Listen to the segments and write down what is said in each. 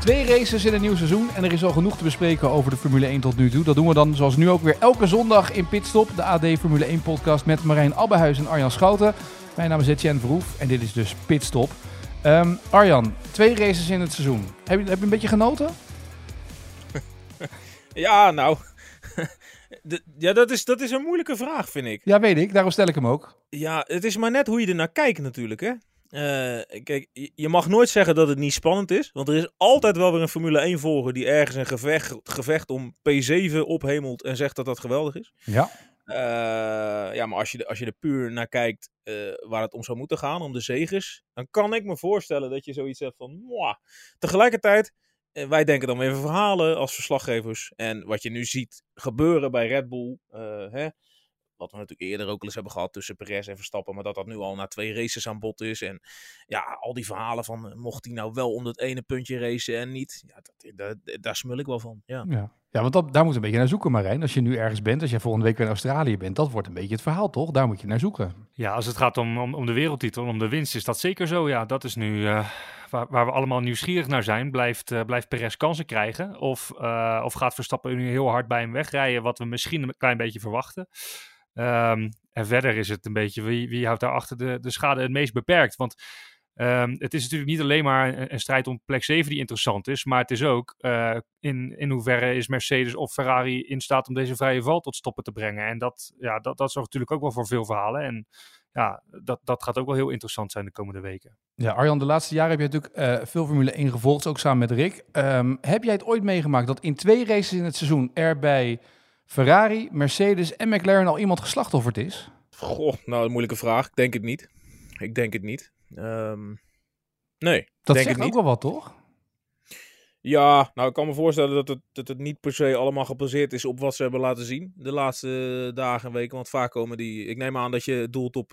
Twee races in het nieuwe seizoen en er is al genoeg te bespreken over de Formule 1 tot nu toe. Dat doen we dan zoals nu ook weer elke zondag in Pitstop, de AD Formule 1 podcast met Marijn Abbenhuijs en Arjan Schouten. Mijn naam is Etienne Verhoeff en dit is dus Pitstop. Arjan, twee races in het seizoen. Heb je een beetje genoten? Ja, nou... Ja, dat is een moeilijke vraag, vind ik. Ja, weet ik. Daarom stel ik hem ook. Ja, het is maar net hoe je ernaar kijkt natuurlijk, hè. Kijk, je mag nooit zeggen dat het niet spannend is. Want er is altijd wel weer een Formule 1-volger die ergens een gevecht om P7 ophemelt en zegt dat dat geweldig is. Ja. Ja, maar als je er puur naar kijkt waar het om zou moeten gaan, om de zegers, dan kan ik me voorstellen dat je zoiets hebt van... Mwah. Tegelijkertijd, wij denken dan weer verhalen als verslaggevers. En wat je nu ziet gebeuren bij Red Bull... Wat we natuurlijk eerder ook al eens hebben gehad tussen Perez en Verstappen. Maar dat nu al na twee races aan bod is. En ja, al die verhalen van mocht hij nou wel om dat ene puntje racen en niet. Ja, daar smul ik wel van. Ja, want daar moet een beetje naar zoeken, Marijn. Als je nu ergens bent, als jij volgende week weer in Australië bent. Dat wordt een beetje het verhaal, toch? Daar moet je naar zoeken. Ja, als het gaat om de wereldtitel, om de winst, is dat zeker zo. Ja, dat is nu... Waar we allemaal nieuwsgierig naar zijn, blijft Perez kansen krijgen? Of gaat Verstappen nu heel hard bij hem wegrijden, wat we misschien een klein beetje verwachten? En verder is het een beetje, wie houdt daarachter de schade het meest beperkt? Want het is natuurlijk niet alleen maar een strijd om plek 7 die interessant is, maar het is ook in hoeverre is Mercedes of Ferrari in staat om deze vrije val tot stoppen te brengen. En dat zorgt natuurlijk ook wel voor veel verhalen. En ja, dat gaat ook wel heel interessant zijn de komende weken. Ja, Arjan, de laatste jaren heb je natuurlijk veel Formule 1 gevolgd, ook samen met Rick. Heb jij het ooit meegemaakt dat in twee races in het seizoen er bij Ferrari, Mercedes en McLaren al iemand geslachtofferd is? Goh, nou, een moeilijke vraag. Ik denk het niet. Nee. Dat zegt ook wel wat, toch? Ja, nou, ik kan me voorstellen dat het niet per se allemaal gebaseerd is op wat ze hebben laten zien de laatste dagen en weken. Want vaak komen die... Ik neem aan dat je doelt op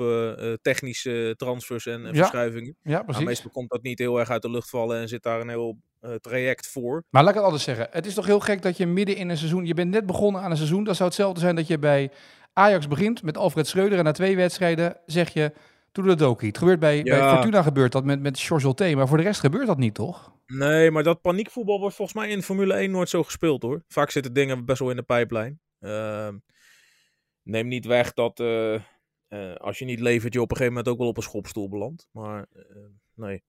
technische transfers en verschuivingen. Ja, precies. Nou, meestal komt dat niet heel erg uit de lucht vallen en zit daar een heel traject voor. Maar laat ik het anders zeggen. Het is toch heel gek dat je midden in een seizoen... Je bent net begonnen aan een seizoen. Dat zou hetzelfde zijn dat je bij Ajax begint met Alfred Schreuder. En na twee wedstrijden zeg je... Doe dat ook niet. Gebeurt bij Fortuna gebeurt dat met George Hulté, maar voor de rest gebeurt dat niet, toch? Nee, maar dat paniekvoetbal wordt volgens mij in Formule 1 nooit zo gespeeld, hoor. Vaak zitten dingen best wel in de pijplijn. Neem niet weg dat als je niet levert, je op een gegeven moment ook wel op een schopstoel belandt. Maar nee.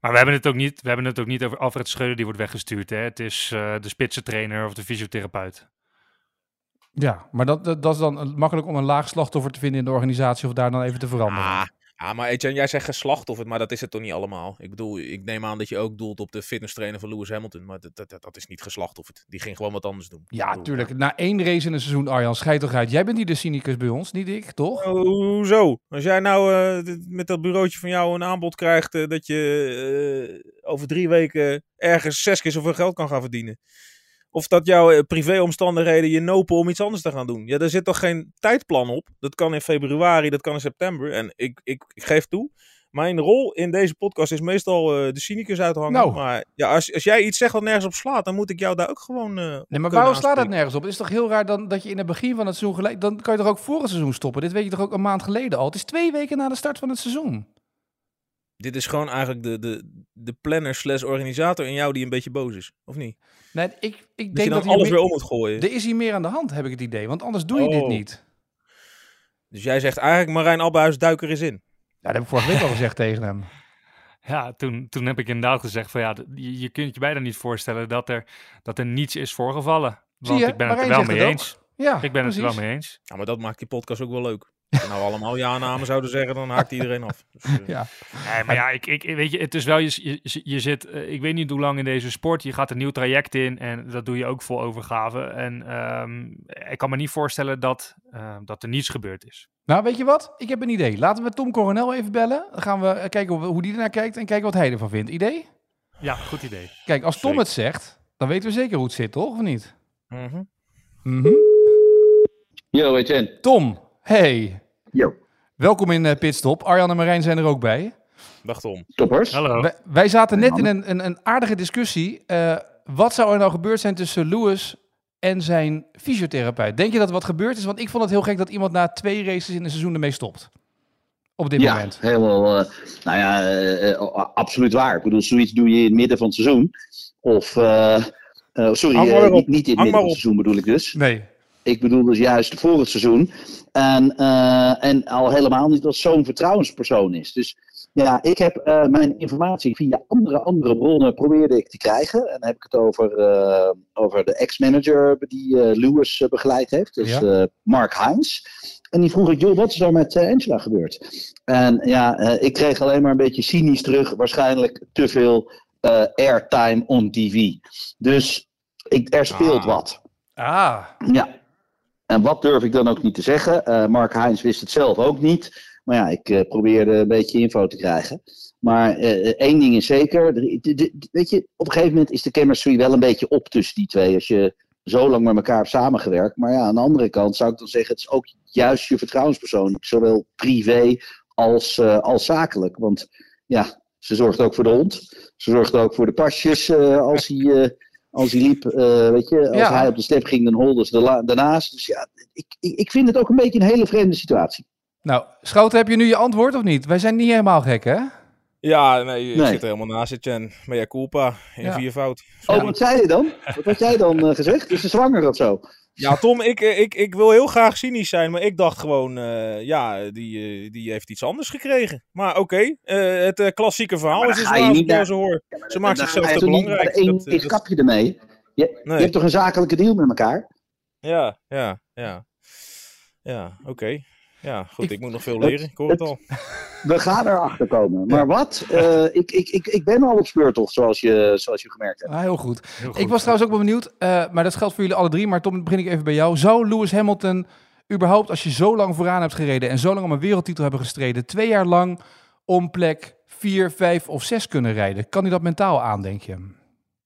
Maar we hebben het ook niet over Alfred Schreuder die wordt weggestuurd, hè? Het is de spitsentrainer of de fysiotherapeut. Ja, maar dat is dan makkelijk om een laag slachtoffer te vinden in de organisatie of daar dan even te veranderen. Ja, maar Etienne, jij zegt geslachtoffer, maar dat is het toch niet allemaal? Ik bedoel, ik neem aan dat je ook doelt op de fitnesstrainer van Lewis Hamilton, maar dat is niet geslachtofferd. Die ging gewoon wat anders doen. Ja, bedoel, tuurlijk. Ja. Na één race in een seizoen, Arjan, schijt toch uit. Jij bent niet de cynicus bij ons, niet ik, toch? Hoezo? Als jij nou met dat bureautje van jou een aanbod krijgt dat je over 3 weken ergens 6 keer zoveel geld kan gaan verdienen... Of dat jouw privéomstandigheden je nopen om iets anders te gaan doen. Ja, daar zit toch geen tijdplan op? Dat kan in februari, dat kan in september. En ik geef toe, mijn rol in deze podcast is meestal de cynicus uithangen. Nou. Maar ja, als jij iets zegt wat nergens op slaat, dan moet ik jou daar ook gewoon nee, maar waarom slaat dat nergens op? Het is toch heel raar dat je in het begin van het seizoen... Dan kan je toch ook voor het seizoen stoppen? Dit weet je toch ook een maand geleden al? Het is 2 weken na de start van het seizoen. Dit is gewoon eigenlijk de planner/organisator in jou die een beetje boos is, of niet? Nee, ik denk dat je alles weer om moet gooien. Er is hier meer aan de hand, heb ik het idee, want anders doe je dit niet. Dus jij zegt eigenlijk, Marijn Abbenhuijs, duik er eens in. Ja, dat heb ik vorige week al gezegd tegen hem. Ja, toen heb ik inderdaad gezegd van ja, je kunt je bijna niet voorstellen dat er niets is voorgevallen. Want ik ben het er wel mee eens. Ja, ik ben het er wel mee eens. Ja, maar dat maakt die podcast ook wel leuk. Als we nou allemaal ja-namen zouden zeggen, dan haakt iedereen af. Dus, ja. Nee, maar ja, weet je, het is wel, je zit, ik weet niet hoe lang in deze sport, je gaat een nieuw traject in en dat doe je ook vol overgave. En ik kan me niet voorstellen dat er niets gebeurd is. Nou, weet je wat? Ik heb een idee. Laten we Tom Coronel even bellen. Dan gaan we kijken hoe die ernaar kijkt en kijken wat hij ervan vindt. Idee? Ja, goed idee. Kijk, als Tom het zegt, dan weten we zeker hoe het zit, toch? Of niet? Mhm. Yo, Etienne. Tom, hey. Yo. Welkom in Pitstop. Arjan en Marijn zijn er ook bij. Dag Tom. Toppers. Hallo. Wij zaten net in een aardige discussie. Wat zou er nou gebeurd zijn tussen Lewis en zijn fysiotherapeut? Denk je dat wat gebeurd is? Want ik vond het heel gek dat iemand na 2 races in een seizoen ermee stopt. Op dit moment. Ja, helemaal. Absoluut waar. Ik bedoel, zoiets doe je in het midden van het seizoen. Of, niet in het midden van het seizoen bedoel ik dus. Nee. Ik bedoel dus juist voor het seizoen. En al helemaal niet dat zo'n vertrouwenspersoon is. Dus ja, ik heb mijn informatie via andere bronnen probeerde ik te krijgen. En dan heb ik het over de ex-manager die Lewis begeleid heeft. Dus Mark Heinz. En die vroeg ik, joh, wat is er met Angela gebeurd? En ja, ik kreeg alleen maar een beetje cynisch terug. Waarschijnlijk te veel airtime on TV. Dus er speelt wat. Ah. Ja. En wat durf ik dan ook niet te zeggen. Mark Heinz wist het zelf ook niet. Maar ja, ik probeerde een beetje info te krijgen. Maar één ding is zeker. Weet je, op een gegeven moment is de chemistry wel een beetje op tussen die twee. Als je zo lang met elkaar hebt samengewerkt. Maar ja, aan de andere kant zou ik dan zeggen. Het is ook juist je vertrouwenspersoon. Zowel privé als zakelijk. Want ja, ze zorgt ook voor de hond. Ze zorgt ook voor de pasjes als hij liep, weet je, als hij op de step ging, dan holde ze daarnaast. Dus ja, ik vind het ook een beetje een hele vreemde situatie. Nou, Schouten, heb je nu je antwoord of niet? Wij zijn niet helemaal gek, hè? Ja, nee, ik zit er helemaal naast, Etienne. Mea culpa, in 4-fout. Oh, wat zei je dan? Wat had jij dan gezegd? Is ze zwanger of zo? Ja, Tom, ik wil heel graag cynisch zijn, maar ik dacht gewoon, die heeft iets anders gekregen. Maar oké, het klassieke verhaal is dus waar ik naar ze hoor. Ze maakt zichzelf te belangrijk. Eén kapje ermee. Je hebt toch een zakelijke deal met elkaar? Ja. Ja, oké. Ja, goed, ik moet nog veel leren. Ik hoor het al. We gaan erachter komen. Maar wat? Ik ben al op speurtocht, zoals je gemerkt hebt. Ah, heel goed. Ik was trouwens ook wel benieuwd, maar dat geldt voor jullie alle drie. Maar Tom, begin ik even bij jou. Zou Lewis Hamilton überhaupt, als je zo lang vooraan hebt gereden en zo lang om een wereldtitel hebben gestreden, 2 jaar lang om plek 4, 5 of 6 kunnen rijden? Kan hij dat mentaal aan, denk je?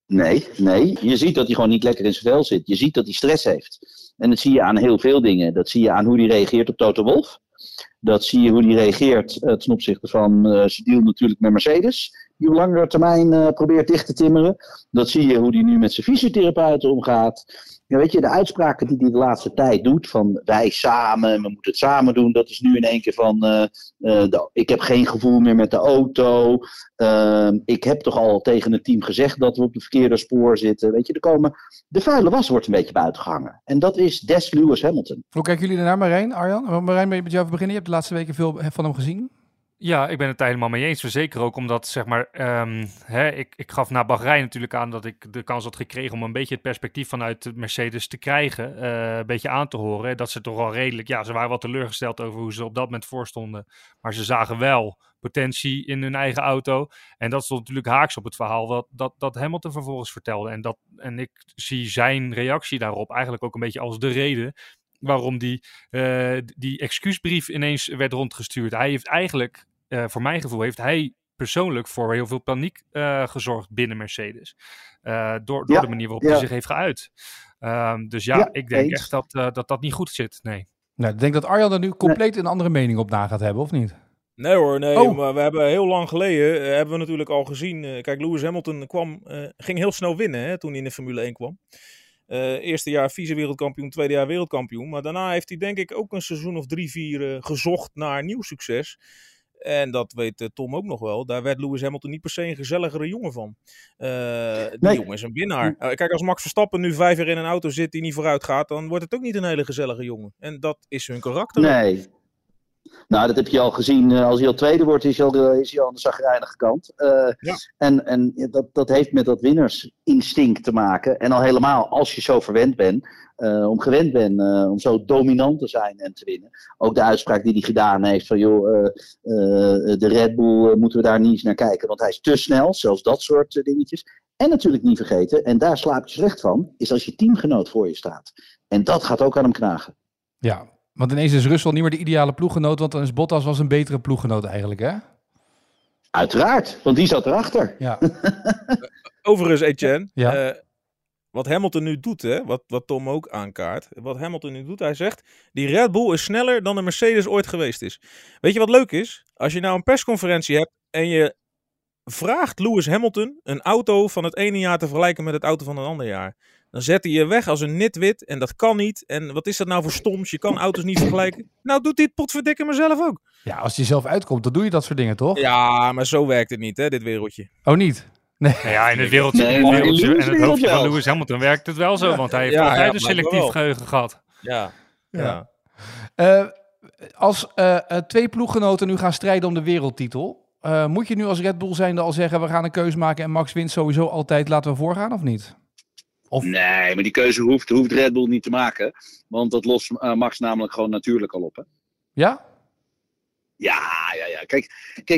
Nee. Je ziet dat hij gewoon niet lekker in zijn vel zit. Je ziet dat hij stress heeft. En dat zie je aan heel veel dingen. Dat zie je aan hoe hij reageert op Toto Wolff. Dat zie je hoe hij reageert ten opzichte van zijn deal natuurlijk met Mercedes. Die op langere termijn probeert dicht te timmeren. Dat zie je hoe hij nu met zijn fysiotherapeuten omgaat. Ja, weet je, de uitspraken die hij de laatste tijd doet van wij samen, we moeten het samen doen. Dat is nu in één keer van ik heb geen gevoel meer met de auto. Ik heb toch al tegen het team gezegd dat we op het verkeerde spoor zitten. Weet je, de vuile was wordt een beetje buiten gehangen. En dat is des Lewis Hamilton. Hoe kijken jullie ernaar, Marijn? Arjan, ben je met jou beginnen? Je hebt de laatste weken veel van hem gezien. Ja, ik ben het daar helemaal mee eens. Zeker ook omdat, zeg maar, ik gaf na Bahrein natuurlijk aan dat ik de kans had gekregen om een beetje het perspectief vanuit Mercedes te krijgen. Een beetje aan te horen. Hè, dat ze toch al redelijk, ze waren wel teleurgesteld over hoe ze op dat moment voorstonden. Maar ze zagen wel potentie in hun eigen auto. En dat stond natuurlijk haaks op het verhaal dat Hamilton vervolgens vertelde. En ik zie zijn reactie daarop eigenlijk ook een beetje als de reden waarom die excuusbrief ineens werd rondgestuurd. Hij heeft eigenlijk, voor mijn gevoel, persoonlijk voor heel veel paniek gezorgd binnen Mercedes. Door de manier waarop hij zich heeft geuit. Ik denk echt dat niet goed zit. Nee. Nou, ik denk dat Arjan er nu compleet een andere mening op na gaat hebben, of niet? Nee hoor, maar we hebben heel lang geleden, hebben we natuurlijk al gezien. Kijk, Lewis Hamilton ging heel snel winnen hè, toen hij in de Formule 1 kwam. Eerste jaar vice-wereldkampioen, tweede jaar wereldkampioen. Maar daarna heeft hij denk ik ook een seizoen of 3-4 gezocht naar nieuw succes. En dat weet Tom ook nog wel. Daar werd Lewis Hamilton niet per se een gezelligere jongen van. Jongen is een winnaar. Kijk, als Max Verstappen nu 5 jaar in een auto zit die niet vooruit gaat, dan wordt het ook niet een hele gezellige jongen. En dat is hun karakter. Nee. Nou, dat heb je al gezien. Als hij al tweede wordt, is hij al aan de chagrijnige kant. En dat heeft met dat winnersinstinct te maken. En al helemaal, als je zo gewend bent om zo dominant te zijn en te winnen. Ook de uitspraak die hij gedaan heeft van de Red Bull moeten we daar niet eens naar kijken. Want hij is te snel, zelfs dat soort dingetjes. En natuurlijk niet vergeten, en daar slaap je slecht van, is als je teamgenoot voor je staat. En dat gaat ook aan hem knagen. Ja. Want ineens is Russell niet meer de ideale ploeggenoot, want dan is Bottas was een betere ploeggenoot eigenlijk, hè? Uiteraard, want die zat erachter. Ja. Overigens, Etienne, Wat Hamilton nu doet, hè, wat Tom ook aankaart. Wat Hamilton nu doet, hij zegt... die Red Bull is sneller dan de Mercedes ooit geweest is. Weet je wat leuk is? Als je nou een persconferentie hebt en je vraagt Lewis Hamilton... een auto van het ene jaar te vergelijken met het auto van het andere jaar... dan zet hij je weg als een nitwit en dat kan niet. En wat is dat nou voor stoms? Je kan auto's niet vergelijken. Nou, doet dit potverdikke mezelf ook. Ja, als hij zelf uitkomt, dan doe je dat soort dingen, toch? Ja, maar zo werkt het niet, hè, dit wereldje. Oh, niet? Nee. Nou ja, in het wereldje, in het hoofdje van Lewis Hamilton werkt het wel zo. Want hij heeft altijd een selectief geheugen gehad. Als twee ploeggenoten nu gaan strijden om de wereldtitel... moet je nu als Red Bull zijnde al zeggen... we gaan een keus maken en Max wint sowieso altijd. Laten we voorgaan, of niet? Of... Nee, maar die keuze hoeft Red Bull niet te maken. Want dat lost Max namelijk gewoon natuurlijk al op. Hè? Ja? Ja. Kijk,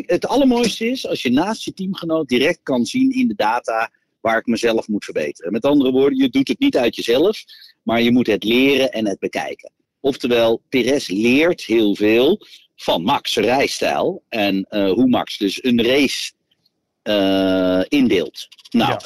het allermooiste is als je naast je teamgenoot direct kan zien in de data waar ik mezelf moet verbeteren. Met andere woorden, je doet het niet uit jezelf, maar je moet het leren en het bekijken. Oftewel, Perez leert heel veel van Max' rijstijl en hoe Max dus een race indeelt. Nou,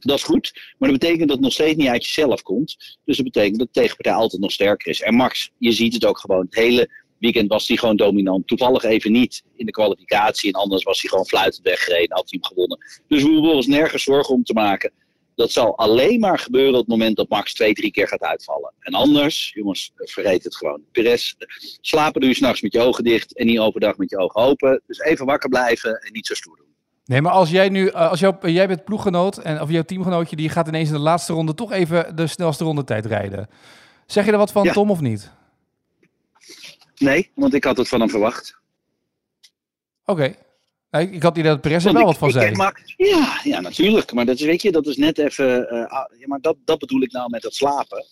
dat is goed, maar dat betekent dat het nog steeds niet uit jezelf komt. Dus dat betekent dat de tegenpartij altijd nog sterker is. En Max, je ziet het ook gewoon, het hele... weekend was hij gewoon dominant. Toevallig even niet in de kwalificatie. En anders was hij gewoon fluitend weggereden. Had hij hem gewonnen. Dus we hoeven ons nergens zorgen om te maken. Dat zal alleen maar gebeuren op het moment dat Max 2-3 keer gaat uitvallen. En anders, jongens, vergeet het gewoon. Perez, slapen doe je s'nachts met je ogen dicht. En niet overdag met je ogen open. Dus even wakker blijven en niet zo stoer doen. Nee, maar als jij nu, jij bent ploeggenoot. Of jouw teamgenootje, die gaat ineens in de laatste ronde toch even de snelste rondetijd rijden. Zeg je er wat van, Tom, of niet? Nee, want ik had het van hem verwacht. Oké. Nou, ik had idee dat Perez er wel wat van zei. Ja, natuurlijk. Maar dat is, weet je, dat is net even... maar dat bedoel ik nou met het slapen.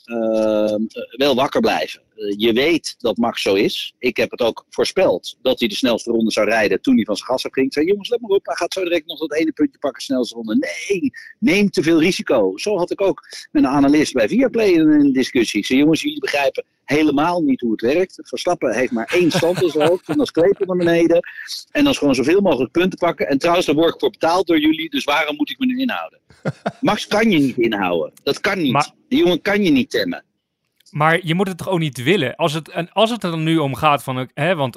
Wel wakker blijven. Je weet dat Max zo is. Ik heb het ook voorspeld dat hij de snelste ronde zou rijden toen hij van zijn gas afging. Ik zei, jongens, let maar op. Hij gaat zo direct nog dat ene puntje pakken, snelste ronde. Nee, neem te veel risico. Zo had ik ook met een analist bij Viaplay een discussie. Ik zei, jongens, jullie begrijpen helemaal niet hoe het werkt. Verstappen heeft maar 1 stand in zijn hoofd. En dan klepen naar beneden. En dan is gewoon zoveel mogelijk punten pakken. En trouwens, daar word ik voor betaald door jullie. Dus waarom moet ik me nu inhouden? Max kan je niet inhouden. Dat kan niet. Maar... die jongen kan je niet temmen. Maar je moet het toch ook niet willen? Als het er dan nu om gaat van... Hè, want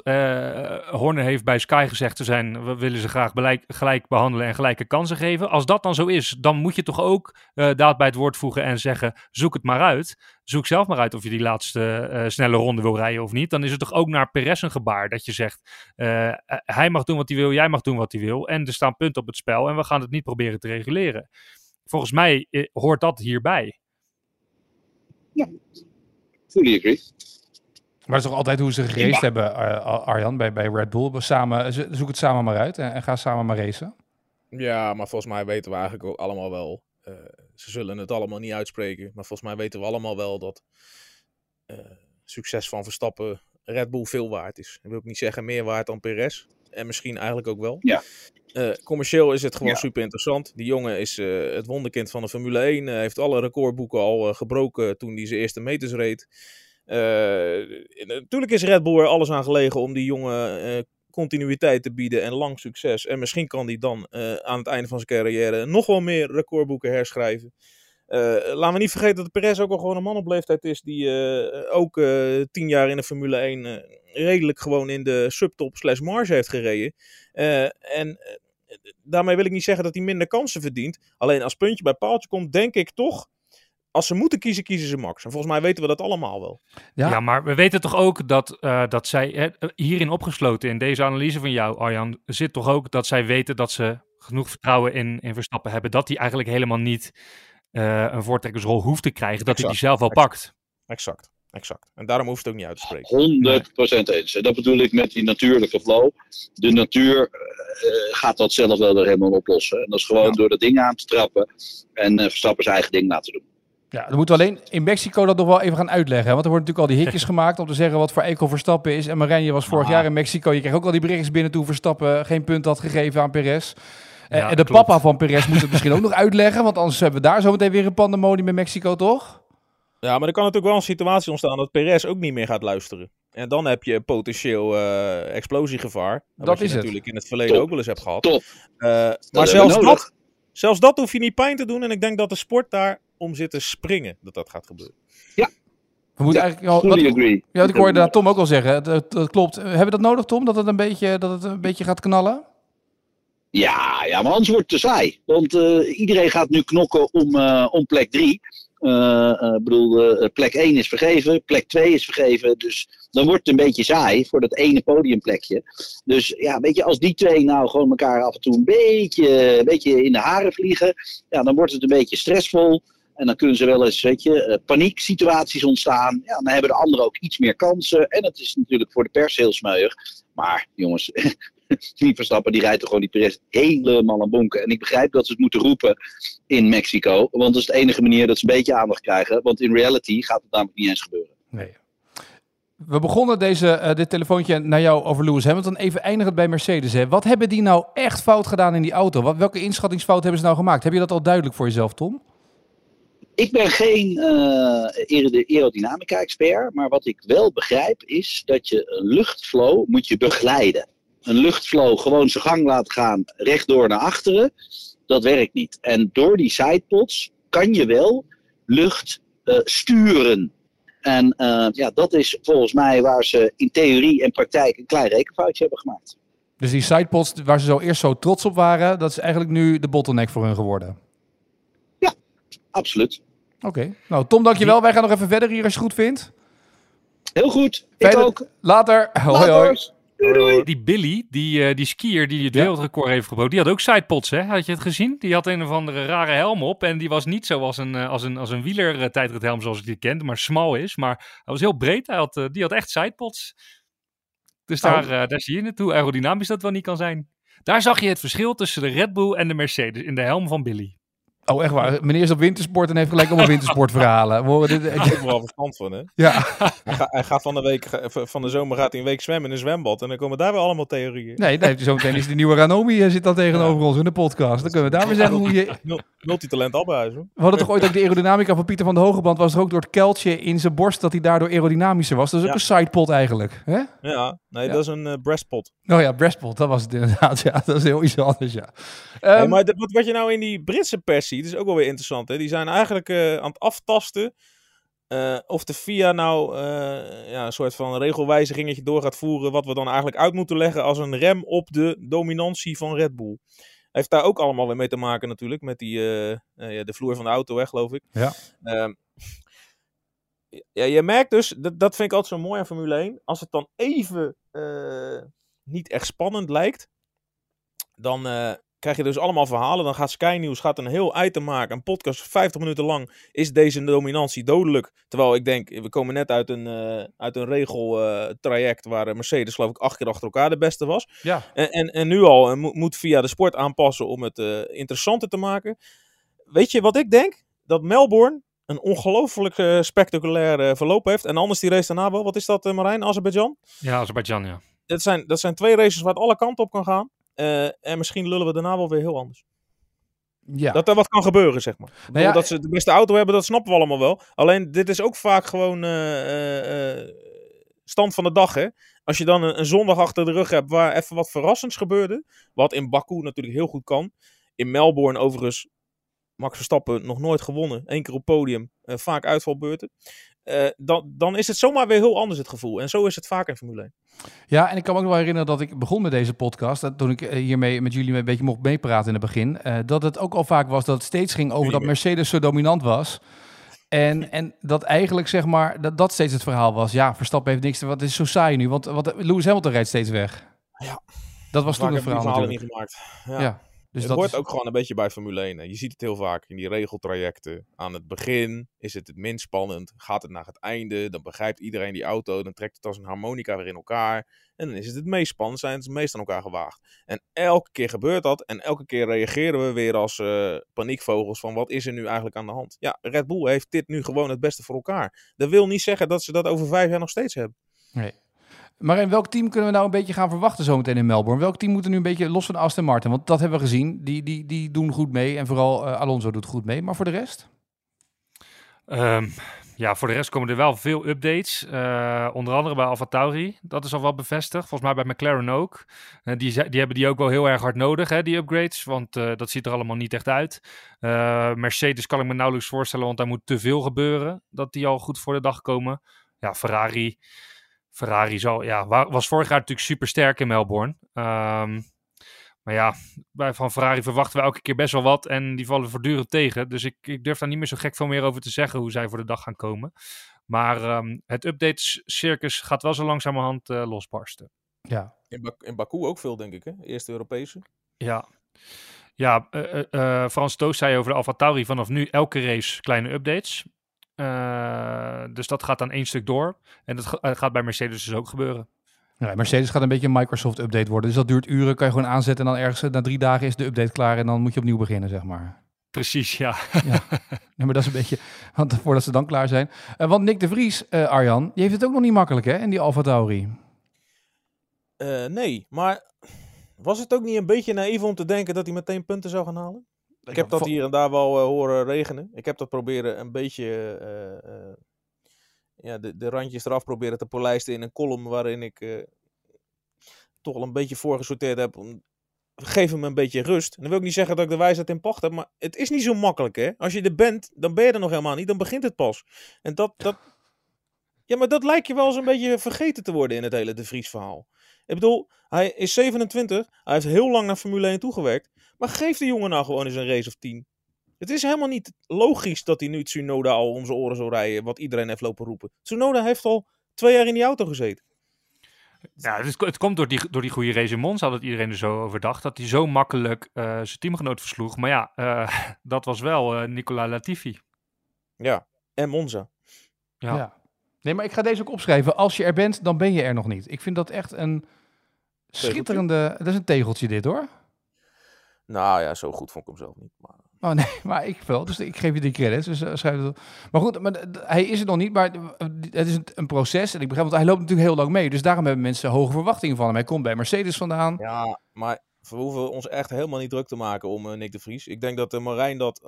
Horner heeft bij Sky gezegd te zijn... we willen ze graag gelijk behandelen en gelijke kansen geven. Als dat dan zo is, dan moet je toch ook daad bij het woord voegen en zeggen... zoek het maar uit. Zoek zelf maar uit of je die laatste snelle ronde wil rijden of niet. Dan is het toch ook naar Perez een gebaar dat je zegt... hij mag doen wat hij wil, jij mag doen wat hij wil. En er staan punten op het spel en we gaan het niet proberen te reguleren. Volgens mij hoort dat hierbij. Ja. Maar dat is toch altijd hoe ze geraced hebben, Arjan, bij Red Bull. Zoek het samen maar uit en ga samen maar racen. Ja, maar volgens mij weten we eigenlijk ook allemaal wel... ze zullen het allemaal niet uitspreken. Maar volgens mij weten we allemaal wel dat... succes van Verstappen Red Bull veel waard is. Dat wil ik niet zeggen meer waard dan Perez. En misschien eigenlijk ook wel. Ja. Commercieel is het gewoon super interessant. Die jongen is het wonderkind van de Formule 1. Heeft alle recordboeken al gebroken toen hij zijn eerste meters reed. Natuurlijk is Red Bull er alles aan gelegen om die jongen continuïteit te bieden en lang succes. En misschien kan hij dan aan het einde van zijn carrière nog wel meer recordboeken herschrijven. Laten we niet vergeten dat Perez ook al gewoon een man op leeftijd is die ook 10 jaar in de Formule 1 redelijk gewoon in de subtop/marge heeft gereden. Daarmee wil ik niet zeggen dat hij minder kansen verdient. Alleen als puntje bij paaltje komt, denk ik toch, als ze moeten kiezen, kiezen ze Max. En volgens mij weten we dat allemaal wel. Ja, maar we weten toch ook dat zij, hierin opgesloten in deze analyse van jou, Arjan, zit toch ook dat zij weten dat ze genoeg vertrouwen in Verstappen hebben. Dat hij eigenlijk helemaal niet... een voortrekkersrol hoeft te krijgen, dat hij die zelf wel pakt. Exact. En daarom hoeft het ook niet uit te spreken. 100% eens. En dat bedoel ik met die natuurlijke flow. De natuur gaat dat zelf wel er helemaal oplossen. En dat is gewoon door dat ding aan te trappen en Verstappen zijn eigen ding laten doen. Ja, dan moeten we alleen in Mexico dat nog wel even gaan uitleggen. Want er worden natuurlijk al die hikjes gemaakt om te zeggen wat voor eco Verstappen is. En Marijn, je was vorig jaar in Mexico. Je kreeg ook al die berichtjes binnen toen Verstappen geen punt had gegeven aan Perez. Ja, en de papa van Perez moet het misschien ook nog uitleggen, want anders hebben we daar zometeen weer een pandemonium in Mexico, toch? Ja, maar er kan natuurlijk wel een situatie ontstaan dat Perez ook niet meer gaat luisteren. En dan heb je potentieel explosiegevaar. Dat is je natuurlijk in het verleden ook wel eens hebt gehad. Maar zelfs dat hoef je niet pijn te doen. En ik denk dat de sport daar om zitten springen dat gaat gebeuren. Ja. We moeten eigenlijk al, ik hoorde dat Tom ook al zeggen. Dat klopt. Hebben we dat nodig, Tom? Dat het een beetje gaat knallen? Ja, maar anders wordt het te saai. Want iedereen gaat nu knokken om plek 3. Plek 1 is vergeven, plek 2 is vergeven. Dus dan wordt het een beetje saai voor dat ene podiumplekje. Dus ja, weet je, als die twee nou gewoon elkaar af en toe een beetje in de haren vliegen, ja, dan wordt het een beetje stressvol. En dan kunnen ze wel eens, weet je, panieksituaties ontstaan. Ja, dan hebben de anderen ook iets meer kansen. En dat is natuurlijk voor de pers heel smeuig. Maar jongens, die Verstappen, die rijdt er gewoon die Perez helemaal aan bonken. En ik begrijp dat ze het moeten roepen in Mexico. Want dat is de enige manier dat ze een beetje aandacht krijgen. Want in reality gaat het namelijk niet eens gebeuren. Nee. We begonnen dit telefoontje naar jou over Lewis Hamilton. Even eindigend bij Mercedes. Hè. Wat hebben die nou echt fout gedaan in die auto? Welke inschattingsfout hebben ze nou gemaakt? Heb je dat al duidelijk voor jezelf, Tom? Ik ben geen aerodynamica-expert, maar wat ik wel begrijp is dat je een luchtflow moet je begeleiden. Een luchtflow gewoon zijn gang laten gaan, rechtdoor naar achteren, dat werkt niet. En door die sidepods kan je wel lucht sturen. En dat is volgens mij waar ze in theorie en praktijk een klein rekenfoutje hebben gemaakt. Dus die sidepods waar ze eerst zo trots op waren, dat is eigenlijk nu de bottleneck voor hun geworden? Ja, absoluut. Oké. Nou, Tom, dankjewel. Ja. Wij gaan nog even verder hier als je het goed vindt. Heel goed. Ik ook. Later. Hoi. Doei. Die Billy, die skier die het wereldrecord heeft gebroken, die had ook sidepods, hè? Had je het gezien? Die had een of andere rare helm op en die was niet zo als een wielertijdrithelm zoals ik die kende, maar smal is. Maar hij was heel breed, die had echt sidepods. Dus daar zie je het, hoe aerodynamisch dat wel niet kan zijn. Daar zag je het verschil tussen de Red Bull en de Mercedes in de helm van Billy. Oh, echt waar. Meneer is op wintersport en heeft gelijk allemaal wintersportverhalen. Ik heb er wel verstand van, hè? Ja. Hij gaat van de zomer een week zwemmen in een zwembad. En dan komen daar weer allemaal theorieën. Nee, zometeen is de nieuwe Ranomi zit dan tegenover ons in de podcast. Dan kunnen we daar weer zeggen hoe je... Multitalent Abbenhuijs, hoor. We hadden toch ooit ook de aerodynamica van Pieter van de Hogeband. Was er ook door het kuiltje in zijn borst dat hij daardoor aerodynamischer was. Dat is ook een sidepod eigenlijk, hè? Ja, nee, dat is een breastpod. Oh ja, breastpod, dat was het inderdaad. Ja, dat is heel iets anders, ja. Maar wat je nou in die Britse pers ziet, is ook wel weer interessant. Hè? Die zijn eigenlijk aan het aftasten of de FIA nou een soort van regelwijzigingetje door gaat voeren, wat we dan eigenlijk uit moeten leggen als een rem op de dominantie van Red Bull. Heeft daar ook allemaal weer mee te maken natuurlijk, met die, de vloer van de auto weg, geloof ik. Ja. Je merkt dus, dat vind ik altijd zo mooi aan Formule 1, als het dan even niet echt spannend lijkt, dan krijg je dus allemaal verhalen. Dan gaat Sky News een heel item maken, een podcast 50 minuten lang, is deze dominantie dodelijk? Terwijl ik denk, we komen net uit een regeltraject waar Mercedes geloof ik 8 keer achter elkaar de beste was. Ja. En nu al moet via de sport aanpassen om het interessanter te maken. Weet je wat ik denk? Dat Melbourne een ongelooflijk spectaculair verloop heeft. En anders die race daarna wel. Wat is dat, Marijn? Azerbeidzjan? Ja, Azerbeidzjan, ja. Dat zijn 2 races waar het alle kanten op kan gaan. En misschien lullen we daarna wel weer heel anders. Ja. Dat er wat kan gebeuren, zeg maar. Dat ze de beste auto hebben, dat snappen we allemaal wel. Alleen, dit is ook vaak gewoon stand van de dag, hè. Als je dan een zondag achter de rug hebt waar even wat verrassends gebeurde. Wat in Baku natuurlijk heel goed kan. In Melbourne overigens, Max Verstappen nog nooit gewonnen. 1 keer op podium, vaak uitvalbeurten. Dan is het zomaar weer heel anders het gevoel. En zo is het vaak in Formule 1. Ja, en ik kan me ook wel herinneren dat ik begon met deze podcast. Dat toen ik hiermee met jullie een beetje mocht meepraten in het begin. Dat het ook al vaak was dat het steeds ging over dat Mercedes zo dominant was. En dat eigenlijk zeg maar dat steeds het verhaal was. Ja, Verstappen heeft niks. Wat is zo saai nu? Want Lewis Hamilton rijdt steeds weg. Ja. Dat was toen het verhaal niet gemaakt. Ja. Dus het hoort ook gewoon een beetje bij Formule 1. Hè. Je ziet het heel vaak in die regeltrajecten. Aan het begin is het minst spannend. Gaat het naar het einde, dan begrijpt iedereen die auto. Dan trekt het als een harmonica weer in elkaar. En dan is het meest spannend. Zijn het meest aan elkaar gewaagd. En elke keer gebeurt dat. En elke keer reageren we weer als paniekvogels van wat is er nu eigenlijk aan de hand. Ja, Red Bull heeft dit nu gewoon het beste voor elkaar. Dat wil niet zeggen dat ze dat over 5 jaar nog steeds hebben. Nee. Maar in welk team kunnen we nou een beetje gaan verwachten zometeen in Melbourne? Welk team moet er nu een beetje los van Aston Martin? Want dat hebben we gezien. Die doen goed mee. En vooral Alonso doet goed mee. Maar voor de rest? Ja, voor de rest komen er wel veel updates. Onder andere bij Alfa Tauri. Dat is al wel bevestigd. Volgens mij bij McLaren ook. Die hebben die ook wel heel erg hard nodig, hè, die upgrades. Want dat ziet er allemaal niet echt uit. Mercedes kan ik me nauwelijks voorstellen, want daar moet te veel gebeuren. Dat die al goed voor de dag komen. Ja, Ferrari was vorig jaar natuurlijk super sterk in Melbourne. Maar ja, van Ferrari verwachten we elke keer best wel wat. En die vallen voortdurend tegen. Dus ik durf daar niet meer zo gek veel meer over te zeggen hoe zij voor de dag gaan komen. Maar het updatescircus gaat wel zo langzamerhand losbarsten. Ja. In Baku ook veel, denk ik, hè? Eerste Europese. Ja. Ja, Frans Toos zei over de Alfa Tauri vanaf nu elke race kleine updates. Dus dat gaat dan één stuk door. En dat gaat bij Mercedes dus ook gebeuren. Ja, Mercedes gaat een beetje een Microsoft-update worden. Dus dat duurt uren, kan je gewoon aanzetten en dan ergens na 3 dagen is de update klaar en dan moet je opnieuw beginnen, zeg maar. Precies, ja. Ja, maar dat is een beetje, want voordat ze dan klaar zijn. Want Nick de Vries, Arjan, die heeft het ook nog niet makkelijk, hè, in die Alfa Tauri? Nee, maar was het ook niet een beetje naïef om te denken dat hij meteen punten zou gaan halen? Ik heb dat hier en daar wel horen regenen. Ik heb dat proberen een beetje... de randjes eraf proberen te polijsten in een column waarin ik toch al een beetje voorgesorteerd heb. Geef hem een beetje rust. En dan wil ik niet zeggen dat ik de wijsheid in pacht heb, maar het is niet zo makkelijk, hè. Als je er bent, dan ben je er nog helemaal niet. Dan begint het pas. En dat... Ja, maar dat lijkt je wel eens een beetje vergeten te worden in het hele De Vries verhaal. Ik bedoel, hij is 27. Hij heeft heel lang naar Formule 1 toegewerkt. Maar geef de jongen nou gewoon eens een race of 10. Het is helemaal niet logisch dat hij nu Tsunoda al om zijn oren zou rijden, wat iedereen heeft lopen roepen. Tsunoda heeft al 2 jaar in die auto gezeten. Ja, het komt door die goede race in Monza dat iedereen er zo over dacht, dat hij zo makkelijk zijn teamgenoot versloeg. Maar ja, dat was wel Nicolas Latifi. Ja, en Monza. Ja. Nee, maar ik ga deze ook opschrijven. Als je er bent, dan ben je er nog niet. Ik vind dat echt een schitterende... Tegeltje. Dat is een tegeltje dit, hoor. Nou ja, zo goed vond ik hem zelf niet, maar... Oh nee, maar ik wel. Dus ik geef je die credits. Dus schrijf het. Maar goed, maar hij is er nog niet. Maar het is een proces. En ik begrijp, want hij loopt natuurlijk heel lang mee. Dus daarom hebben mensen hoge verwachtingen van hem. Hij komt bij Mercedes vandaan. Ja, maar we hoeven ons echt helemaal niet druk te maken om Nick de Vries. Ik denk dat Marijn dat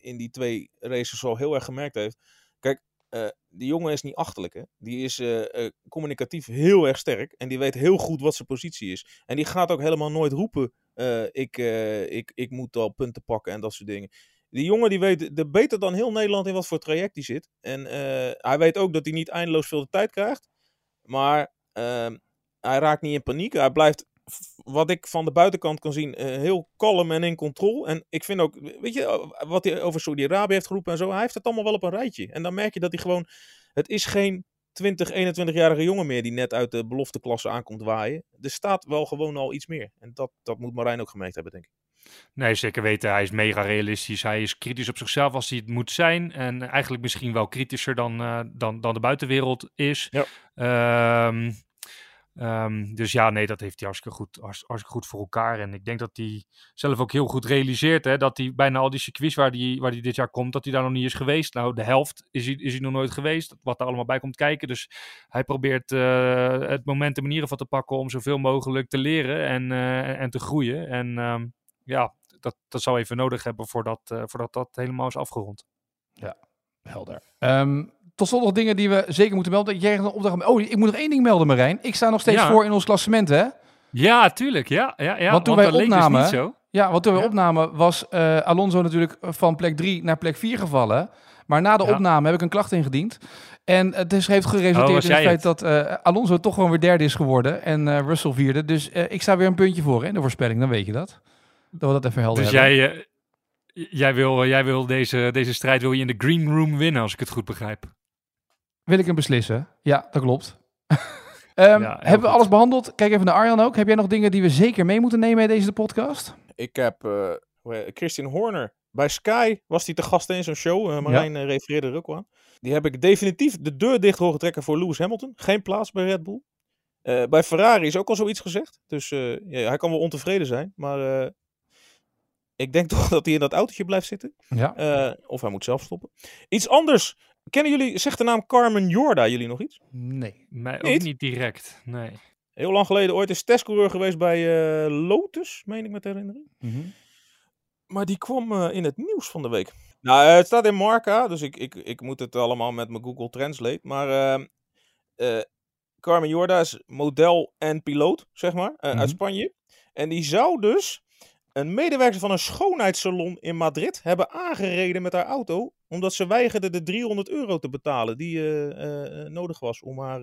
in die 2 races al heel erg gemerkt heeft. Kijk, die jongen is niet achterlijk, hè. Die is communicatief heel erg sterk. En die weet heel goed wat zijn positie is. En die gaat ook helemaal nooit roepen... Ik moet al punten pakken en dat soort dingen. Die jongen die weet beter dan heel Nederland in wat voor traject hij zit. En hij weet ook dat hij niet eindeloos veel de tijd krijgt. Maar hij raakt niet in paniek. Hij blijft, wat ik van de buitenkant kan zien, heel kalm en in controle. En ik vind ook, weet je, wat hij over Saudi-Arabië heeft geroepen en zo. Hij heeft het allemaal wel op een rijtje. En dan merk je dat hij gewoon, het is geen 20, 21-jarige jongen meer die net uit de belofteklasse aankomt waaien. Er staat wel gewoon al iets meer. En dat moet Marijn ook gemerkt hebben, denk ik. Nee, zeker weten. Hij is mega realistisch. Hij is kritisch op zichzelf als hij het moet zijn. En eigenlijk misschien wel kritischer dan de buitenwereld is. Ja. Dus ja, nee, dat heeft hij hartstikke goed voor elkaar. En ik denk dat hij zelf ook heel goed realiseert, hè, dat hij bijna al die circuits waar hij dit jaar komt, dat hij daar nog niet is geweest. Nou, de helft is hij nog nooit geweest, wat daar allemaal bij komt kijken. Dus hij probeert het moment en manieren van te pakken om zoveel mogelijk te leren en te groeien. En dat zou even nodig hebben voordat dat helemaal is afgerond. Ja, helder. Tot slot nog dingen die we zeker moeten melden. Jij krijgt een opdracht. Oh, ik moet nog 1 ding melden, Marijn. Ik sta nog steeds voor in ons klassement, hè? Ja, tuurlijk. Ja. Want toen wij opnamen, dus niet zo. Ja, want toen wij opnamen was Alonso natuurlijk van plek 3 naar plek 4 gevallen. Maar na de opname heb ik een klacht ingediend. En het dus heeft geresulteerd in het feit dat Alonso toch gewoon weer derde is geworden. En Russell 4e. Dus ik sta weer een puntje voor, hè, in de voorspelling. Dan weet je dat. Dat we dat even helder hebben. Dus jij wil deze strijd wil je in de green room winnen, als ik het goed begrijp. Wil ik hem beslissen? Ja, dat klopt. Hebben we alles behandeld? Kijk even naar Arjan ook. Heb jij nog dingen die we zeker mee moeten nemen in deze podcast? Ik heb Christian Horner. Bij Sky was hij te gast in zo'n show. Marijn refereerde er ook aan. Die heb ik definitief de deur dicht horen trekken voor Lewis Hamilton. Geen plaats bij Red Bull. Bij Ferrari is ook al zoiets gezegd. Dus hij kan wel ontevreden zijn. Maar ik denk toch dat hij in dat autootje blijft zitten. Ja. Of hij moet zelf stoppen. Iets anders... Kennen jullie, zegt de naam Carmen Jorda jullie nog iets? Nee, mij ook niet direct, nee. Heel lang geleden ooit is testcoureur geweest bij Lotus, meen ik me te herinneren. Mm-hmm. Maar die kwam in het nieuws van de week. Nou, het staat in Marca, dus ik moet het allemaal met mijn Google Translate. Maar Carmen Jorda is model en piloot, zeg maar, uit Spanje. En die zou dus een medewerker van een schoonheidssalon in Madrid hebben aangereden met haar auto, omdat ze weigerde de €300 te betalen die nodig was om haar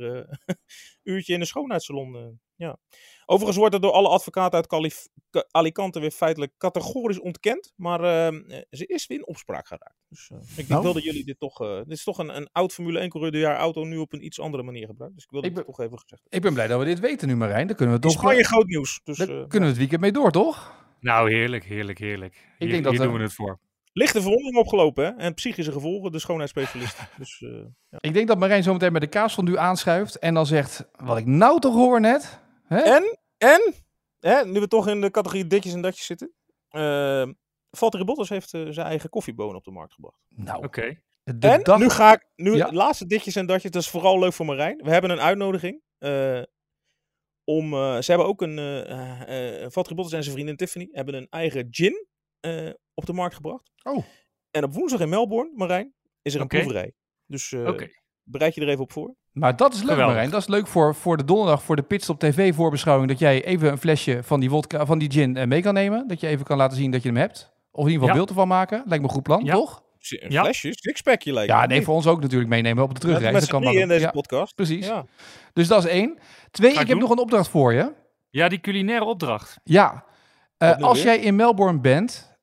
uurtje in de schoonheidssalon. Ja. Overigens wordt het door alle advocaten uit Alicante weer feitelijk categorisch ontkend, maar ze is weer in opspraak geraakt. Dus ik denk wel dat jullie dit toch... dit is toch een oud Formule 1 coureur auto nu op een iets andere manier gebruikt. Dus ik wil dit toch even gezegd hebben. Ik ben blij dat we dit weten nu, Marijn. Daar kunnen we toch... In Spanje groot nieuws. Dus, daar kunnen we het weekend mee door, toch? Nou, heerlijk. Hier doen we het voor. Lichte verwonding opgelopen, hè? En psychische gevolgen, de schoonheidsspecialisten. Dus, ja. Ik denk dat Marijn zometeen met de kaasfondue aanschuift en dan zegt, wat ik nou toch hoor net. Hè? En hè, nu we toch in de categorie ditjes en datjes zitten. Valtteri Bottas heeft zijn eigen koffiebonen op de markt gebracht. Nou, oké. En dag... nu de laatste ditjes en datjes, dat is vooral leuk voor Marijn. We hebben een uitnodiging. Ze hebben ook Valtteri Bottas en zijn vriendin Tiffany hebben een eigen gin op de markt gebracht. Oh. En op woensdag in Melbourne, Marijn, is er een proeverij. Dus bereid je er even op voor. Maar dat is leuk, geweldig. Marijn. Dat is leuk voor de donderdag, voor de Pitstop TV voorbeschouwing, dat jij even een flesje van die vodka, van die gin mee kan nemen. Dat je even kan laten zien dat je hem hebt. Of in ieder geval beeld ervan maken. Lijkt me een goed plan, toch? Een flesje, sixpackje lijkt me. Ja, nee, voor ons ook natuurlijk meenemen op de terugreis. Met z'n drieën in deze podcast. Precies. Ja. Dus dat is 1. 2, heb nog een opdracht voor je. Ja, die culinaire opdracht. Ja. Als jij in Melbourne bent,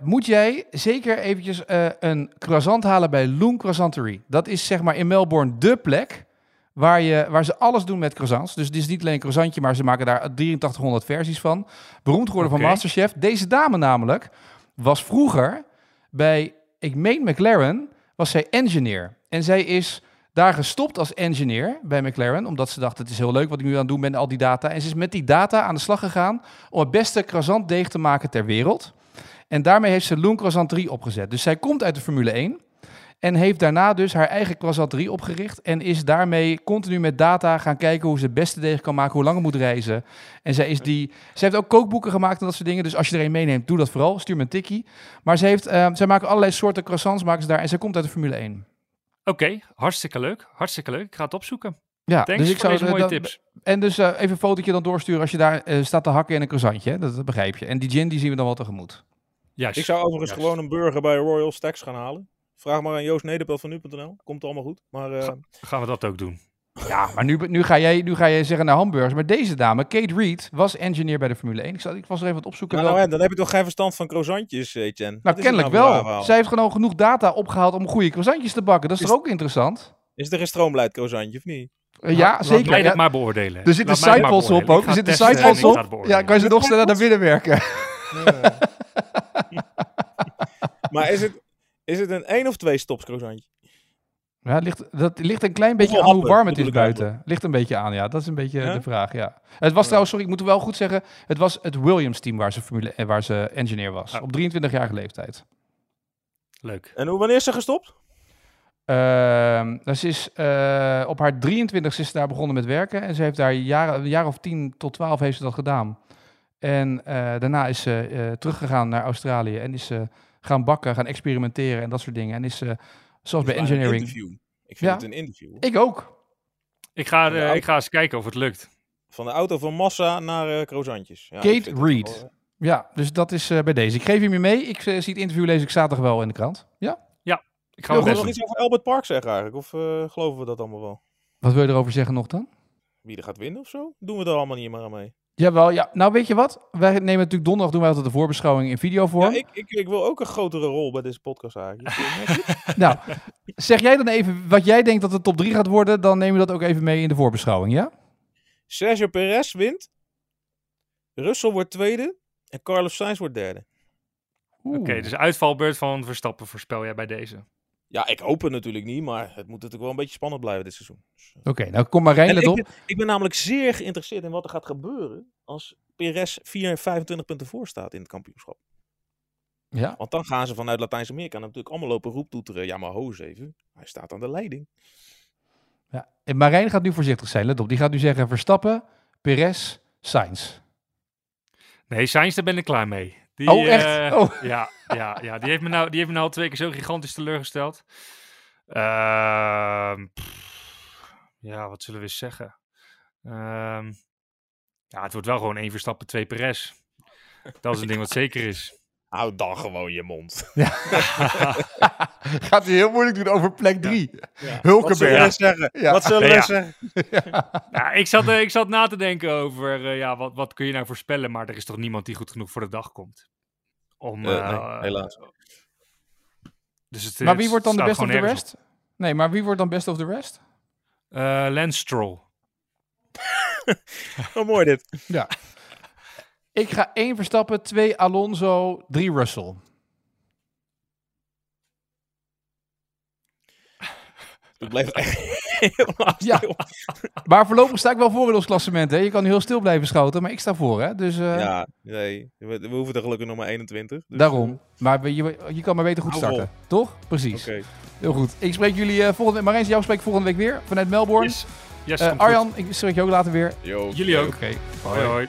moet jij zeker eventjes een croissant halen bij Loon Croissanterie. Dat is zeg maar in Melbourne de plek waar ze alles doen met croissants. Dus het is niet alleen een croissantje, maar ze maken daar 8300 versies van. Beroemd geworden van MasterChef. Deze dame namelijk was vroeger bij... Ik meen McLaren, was zij engineer. En zij is daar gestopt als engineer bij McLaren, omdat ze dacht, het is heel leuk wat ik nu aan het doen ben, al die data. En ze is met die data aan de slag gegaan om het beste croissantdeeg te maken ter wereld. En daarmee heeft ze Loon Croissanterie opgezet. Dus zij komt uit de Formule 1 en heeft daarna dus haar eigen croissanterie opgericht en is daarmee continu met data gaan kijken hoe ze het beste deeg kan maken, hoe lang het moet reizen. En zij heeft ook kookboeken gemaakt en dat soort dingen. Dus als je er een meeneemt, doe dat vooral. Stuur me een tikkie. Maar zij maken allerlei soorten croissants maken ze daar en zij komt uit de Formule 1. Oké, hartstikke leuk. Ik ga het opzoeken. Ja, thanks dus voor deze mooie tips. En dus even een fotootje dan doorsturen als je daar staat te hakken in een croissantje. Hè? Dat begrijp je. En die gin, die zien we dan wel tegemoet. Juist. Ik zou overigens gewoon een burger bij Royal Stacks gaan halen. Vraag maar aan Joost Nederpelt van nu.nl. Komt allemaal goed. Maar, gaan we dat ook doen? Ja, maar nu ga jij zeggen naar hamburgers. Maar deze dame, Kate Reed, was engineer bij de Formule 1. Ik was er even wat opzoeken. Dan heb je toch geen verstand van croissantjes, Etienne? Nou, kennelijk wel. Zij heeft gewoon genoeg data opgehaald om goede croissantjes te bakken. Dat is toch ook interessant? Is er een stroomleid croissantje, of niet? Zeker. Laat mij dat maar beoordelen. Er zitten sidepolls op ook. Ja, kan je ze nog sneller naar binnen werken. Ja. Maar is het... Is het een 1 of 2 stops croissantje? Ja, dat ligt een klein beetje aan hoe warm het is buiten. Ligt een beetje aan, ja. Dat is een beetje de vraag, ja. Het was trouwens, sorry, ik moet wel goed zeggen... Het was het Williams-team waar ze engineer was. Ja. Op 23-jarige leeftijd. Leuk. En wanneer is ze gestopt? Ze is op haar 23 is ze daar begonnen met werken. En ze heeft daar een jaar of 10 tot 12 heeft ze dat gedaan. En daarna is ze teruggegaan naar Australië en is ze... gaan bakken, gaan experimenteren en dat soort dingen. En is zoals bij engineering. Ik vind het een interview. Ik ook. Ik ga eens kijken of het lukt. Van de auto van massa naar croissantjes. Ja, Kate Reed. Ja, dus dat is bij deze. Ik geef hem je mee. Ik zie het interview, lees ik zaterdag wel in de krant. Ja? Ja. Ik wil nog iets over Albert Park zeggen eigenlijk. Of geloven we dat allemaal wel? Wat wil je erover zeggen nog dan? Wie er gaat winnen of zo? Doen we er allemaal niet meer aan mee. Jawel, ja. Nou, weet je wat? Wij nemen natuurlijk donderdag, doen wij altijd de voorbeschouwing in videovorm. Ja, ik wil ook een grotere rol bij deze podcast eigenlijk. Nou, zeg jij dan even wat jij denkt dat de top 3 gaat worden, dan nemen we dat ook even mee in de voorbeschouwing, ja? Sergio Perez wint, Russell wordt tweede en Carlos Sainz wordt derde. Oké, dus uitvalbeurt van Verstappen voorspel jij bij deze? Ja, ik hoop het natuurlijk niet, maar het moet natuurlijk wel een beetje spannend blijven dit seizoen. Oké, nou kom maar Marijn, let op. Ik ben namelijk zeer geïnteresseerd in wat er gaat gebeuren als Perez 25 punten voor staat in het kampioenschap. Ja. Want dan gaan ze vanuit Latijns-Amerika natuurlijk allemaal lopen roeptoeteren. Ja, maar hoes even, hij staat aan de leiding. Ja, en Marijn gaat nu voorzichtig zijn, let op. Die gaat nu zeggen Verstappen, Perez, Sainz. Nee, Sainz, daar ben ik klaar mee. Die, echt? Oh. Ja. Ja, die heeft me nou al 2 keer zo gigantisch teleurgesteld. Ja, wat zullen we eens zeggen? Ja, het wordt wel gewoon 1 Verstappen, 2 Perez. Dat is een ding wat zeker is. Houd dan gewoon je mond. Ja. Gaat hij heel moeilijk doen over plek 3. Ja. Hulkenberg. Wat zullen we zeggen? Ja, ik zat na te denken over wat kun je nou voorspellen, maar er is toch niemand die goed genoeg voor de dag komt. Nee, helaas. Dus maar wie wordt dan de best of the rest? Nee, maar wie wordt dan best of the rest? Lance Stroll. Oh, mooi dit. Ja. Ik ga 1 Verstappen, 2 Alonso, 3 Russell. Dat blijft echt heel stil. Maar voorlopig sta ik wel voor in ons klassement. Hè? Je kan nu heel stil blijven schoten, maar ik sta voor. Hè? Dus, ja, nee. We hoeven er gelukkig nog maar 21. Dus... Daarom. Maar je kan maar weten goed starten. Vol. Toch? Precies. Okay. Heel goed. Ik spreek jullie volgende week. Marijns, jou spreek ik volgende week weer vanuit Melbourne. Yes, Arjan, ik spreek je ook later weer. Yo, jullie ook. Okay. Hoi. Hoi.